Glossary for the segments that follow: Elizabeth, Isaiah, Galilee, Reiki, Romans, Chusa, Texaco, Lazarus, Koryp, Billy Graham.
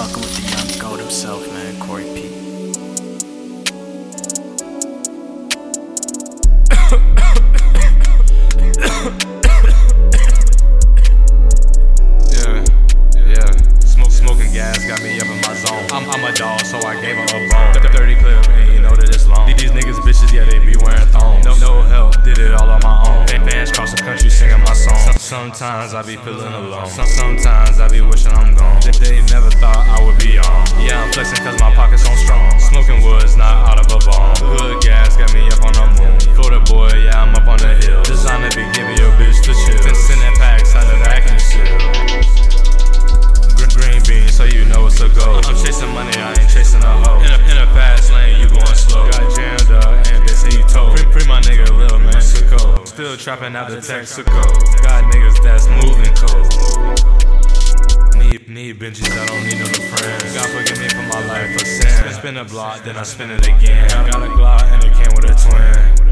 fucking with the young goat himself, man, Koryp. Got me up in my zone. I'm a dog, so I gave her a bone. 30 clip, and you know that it's long. These niggas bitches, yeah, they be wearing thongs. No help, did it all on my own. Fans cross the country singing my song. Sometimes I be feeling alone. Sometimes I be wishing I'm gone. They never thought I would be on. Yeah, I'm flexing cause my pockets on strong. Smoking wood's not out of a bomb. Hood gas got me up on the moon. Florida boy, yeah, I'm up on the hill. Designer be giving your bitch the chill. Been sending packs out of the vacuum seal. Green beans, so you know it's a goal. I'm chasing money, I ain't chasing a hoe. In a fast lane, you going slow. Got jammed up, and this he told. Free my nigga, Lil Mexico. Still trapping out the Texaco. Got niggas that's moving cold. Need benches, I don't need no friends. God forgive me for my life of sin. Spin a block, then I spin it again. Got a Glock, and it came with a twin.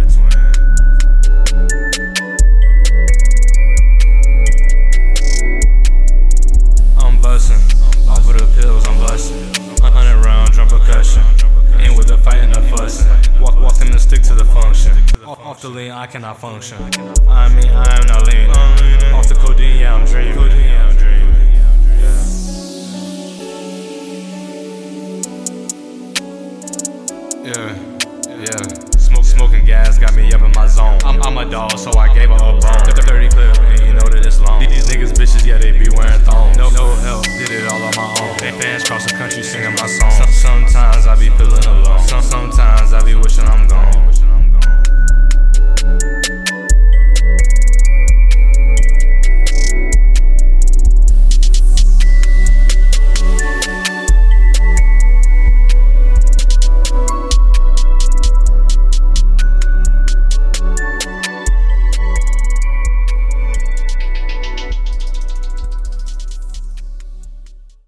Off the lean, I cannot function. I am not lean. Off the codeine, yeah, I'm dreaming. Yeah. Smoking gas got me up in my zone. I'm a dog, so I gave her a bone. 30 clip, and you know that it's long. These niggas bitches, yeah, they be wearing thongs. No help, did it all.